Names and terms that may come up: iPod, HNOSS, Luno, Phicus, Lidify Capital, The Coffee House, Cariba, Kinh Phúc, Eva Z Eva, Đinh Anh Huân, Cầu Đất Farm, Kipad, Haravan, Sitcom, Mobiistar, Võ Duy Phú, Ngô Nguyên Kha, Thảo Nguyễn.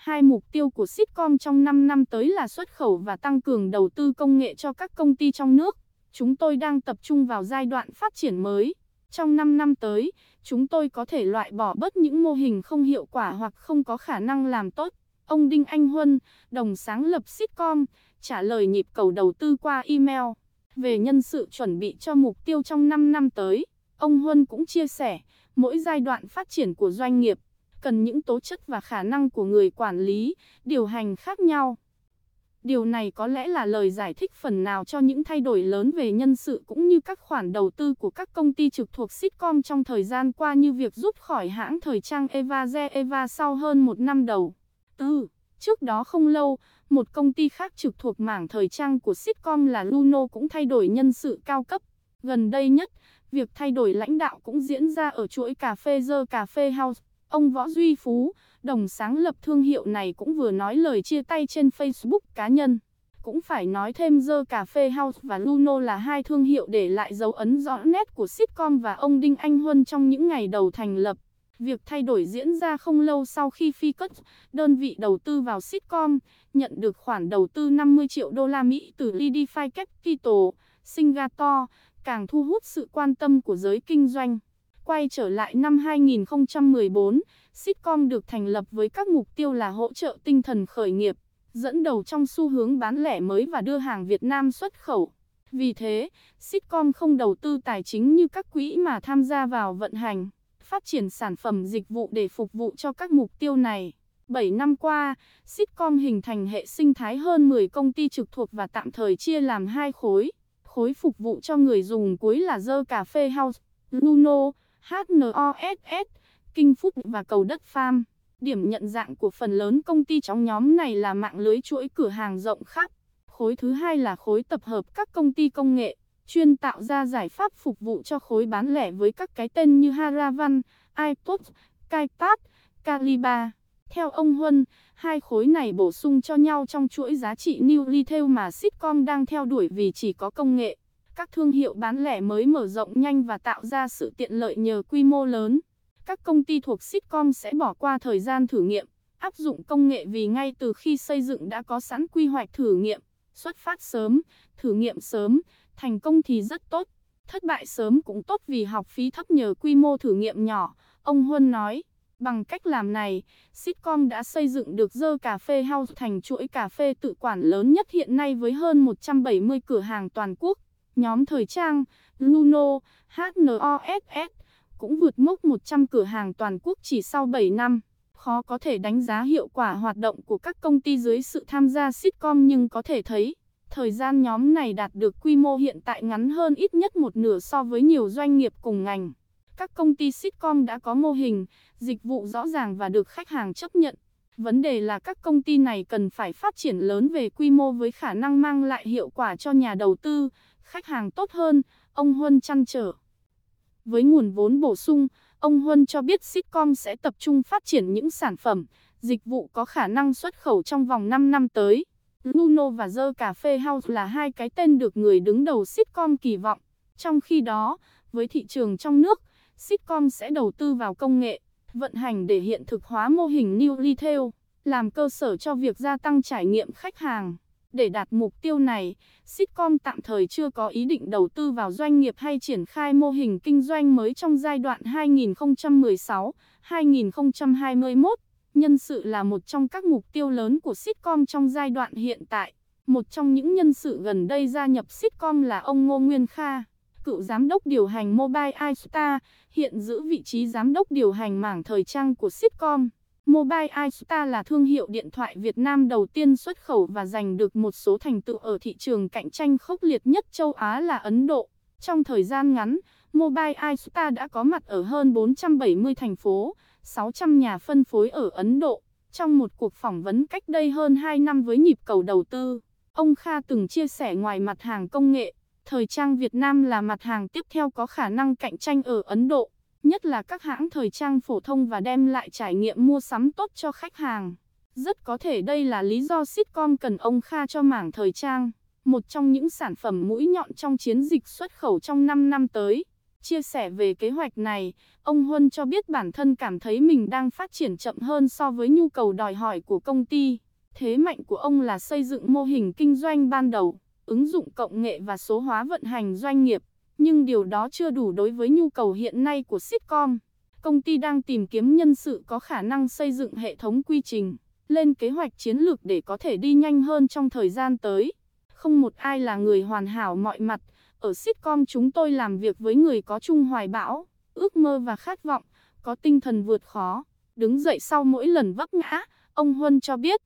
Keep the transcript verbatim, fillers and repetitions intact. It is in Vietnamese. Hai mục tiêu của Sitcom trong năm năm tới là xuất khẩu và tăng cường đầu tư công nghệ cho các công ty trong nước. Chúng tôi đang tập trung vào giai đoạn phát triển mới. Trong năm năm tới, chúng tôi có thể loại bỏ bớt những mô hình không hiệu quả hoặc không có khả năng làm tốt. Ông Đinh Anh Huân, đồng sáng lập Sitcom, trả lời nhịp cầu đầu tư qua email. Về nhân sự chuẩn bị cho mục tiêu trong năm năm tới, ông Huân cũng chia sẻ, mỗi giai đoạn phát triển của doanh nghiệp cần những tố chất và khả năng của người quản lý, điều hành khác nhau. Điều này có lẽ là lời giải thích phần nào cho những thay đổi lớn về nhân sự cũng như các khoản đầu tư của các công ty trực thuộc Sitcom trong thời gian qua, như việc rút khỏi hãng thời trang Eva Z Eva sau hơn một năm đầu. Tư. Trước đó không lâu, một công ty khác trực thuộc mảng thời trang của Sitcom là Luno cũng thay đổi nhân sự cao cấp. Gần đây nhất, việc thay đổi lãnh đạo cũng diễn ra ở chuỗi cà phê The Coffee House. Ông Võ Duy Phú, đồng sáng lập thương hiệu này, cũng vừa nói lời chia tay trên Facebook cá nhân. Cũng phải nói thêm, The Coffee House và Luno là hai thương hiệu để lại dấu ấn rõ nét của Sitcom và ông Đinh Anh Huân trong những ngày đầu thành lập. Việc thay đổi diễn ra không lâu sau khi Phicus, đơn vị đầu tư vào Sitcom, nhận được khoản đầu tư năm mươi triệu đô la Mỹ từ Lidify Capital, Singapore, càng thu hút sự quan tâm của giới kinh doanh. Quay trở lại năm hai nghìn không trăm mười bốn, Sitcom được thành lập với các mục tiêu là hỗ trợ tinh thần khởi nghiệp, dẫn đầu trong xu hướng bán lẻ mới và đưa hàng Việt Nam xuất khẩu. Vì thế, Sitcom không đầu tư tài chính như các quỹ mà tham gia vào vận hành, phát triển sản phẩm dịch vụ để phục vụ cho các mục tiêu này. bảy năm qua, Sitcom hình thành hệ sinh thái hơn mười công ty trực thuộc và tạm thời chia làm hai khối. Khối phục vụ cho người dùng cuối là The Coffee House, Luno, hát en o ét ét, Kinh Phúc và Cầu Đất Farm. Điểm nhận dạng của phần lớn công ty trong nhóm này là mạng lưới chuỗi cửa hàng rộng khắp. Khối thứ hai là khối tập hợp các công ty công nghệ, chuyên tạo ra giải pháp phục vụ cho khối bán lẻ với các cái tên như Haravan, iPod, Kipad, Cariba. Theo ông Huân, hai khối này bổ sung cho nhau trong chuỗi giá trị New Retail mà Sitcom đang theo đuổi, vì chỉ có công nghệ, các thương hiệu bán lẻ mới mở rộng nhanh và tạo ra sự tiện lợi nhờ quy mô lớn. Các công ty thuộc Sitcom sẽ bỏ qua thời gian thử nghiệm, áp dụng công nghệ vì ngay từ khi xây dựng đã có sẵn quy hoạch thử nghiệm. Xuất phát sớm, thử nghiệm sớm, thành công thì rất tốt, thất bại sớm cũng tốt vì học phí thấp nhờ quy mô thử nghiệm nhỏ, ông Huân nói. Bằng cách làm này, Sitcom đã xây dựng được The Coffee House thành chuỗi cà phê tự quản lớn nhất hiện nay với hơn một trăm bảy mươi cửa hàng toàn quốc. Nhóm thời trang, Luno, hát en o ét ét cũng vượt mốc một trăm cửa hàng toàn quốc chỉ sau bảy năm. Khó có thể đánh giá hiệu quả hoạt động của các công ty dưới sự tham gia Sitcom, nhưng có thể thấy, thời gian nhóm này đạt được quy mô hiện tại ngắn hơn ít nhất một nửa so với nhiều doanh nghiệp cùng ngành. Các công ty Sitcom đã có mô hình, dịch vụ rõ ràng và được khách hàng chấp nhận. Vấn đề là các công ty này cần phải phát triển lớn về quy mô với khả năng mang lại hiệu quả cho nhà đầu tư, khách hàng tốt hơn, ông Huân trăn trở. Với nguồn vốn bổ sung, ông Huân cho biết Sitcom sẽ tập trung phát triển những sản phẩm, dịch vụ có khả năng xuất khẩu trong vòng năm năm tới. Luno và The Coffee House là hai cái tên được người đứng đầu Sitcom kỳ vọng. Trong khi đó, với thị trường trong nước, Sitcom sẽ đầu tư vào công nghệ, vận hành để hiện thực hóa mô hình New Retail, làm cơ sở cho việc gia tăng trải nghiệm khách hàng. Để đạt mục tiêu này, Sitcom tạm thời chưa có ý định đầu tư vào doanh nghiệp hay triển khai mô hình kinh doanh mới trong giai đoạn hai nghìn không trăm mười sáu đến hai nghìn không trăm hai mươi mốt. Nhân sự là một trong các mục tiêu lớn của Sitcom trong giai đoạn hiện tại. Một trong những nhân sự gần đây gia nhập Sitcom là ông Ngô Nguyên Kha, cựu giám đốc điều hành Mobiistar, hiện giữ vị trí giám đốc điều hành mảng thời trang của Sitcom. Mobiistar là thương hiệu điện thoại Việt Nam đầu tiên xuất khẩu và giành được một số thành tựu ở thị trường cạnh tranh khốc liệt nhất châu Á là Ấn Độ. Trong thời gian ngắn, Mobiistar đã có mặt ở hơn bốn trăm bảy mươi thành phố, sáu trăm nhà phân phối ở Ấn Độ. Trong một cuộc phỏng vấn cách đây hơn hai năm với nhịp cầu đầu tư, ông Kha từng chia sẻ ngoài mặt hàng công nghệ, thời trang Việt Nam là mặt hàng tiếp theo có khả năng cạnh tranh ở Ấn Độ, nhất là các hãng thời trang phổ thông, và đem lại trải nghiệm mua sắm tốt cho khách hàng. Rất có thể đây là lý do Sitcom cần ông Kha cho mảng thời trang, một trong những sản phẩm mũi nhọn trong chiến dịch xuất khẩu trong năm năm tới. Chia sẻ về kế hoạch này, ông Huân cho biết bản thân cảm thấy mình đang phát triển chậm hơn so với nhu cầu đòi hỏi của công ty. Thế mạnh của ông là xây dựng mô hình kinh doanh ban đầu, ứng dụng công nghệ và số hóa vận hành doanh nghiệp. Nhưng điều đó chưa đủ đối với nhu cầu hiện nay của Sitcom. Công ty đang tìm kiếm nhân sự có khả năng xây dựng hệ thống quy trình, lên kế hoạch chiến lược để có thể đi nhanh hơn trong thời gian tới. Không một ai là người hoàn hảo mọi mặt. Ở Sitcom chúng tôi làm việc với người có chung hoài bão, ước mơ và khát vọng, có tinh thần vượt khó, đứng dậy sau mỗi lần vấp ngã, ông Huân cho biết.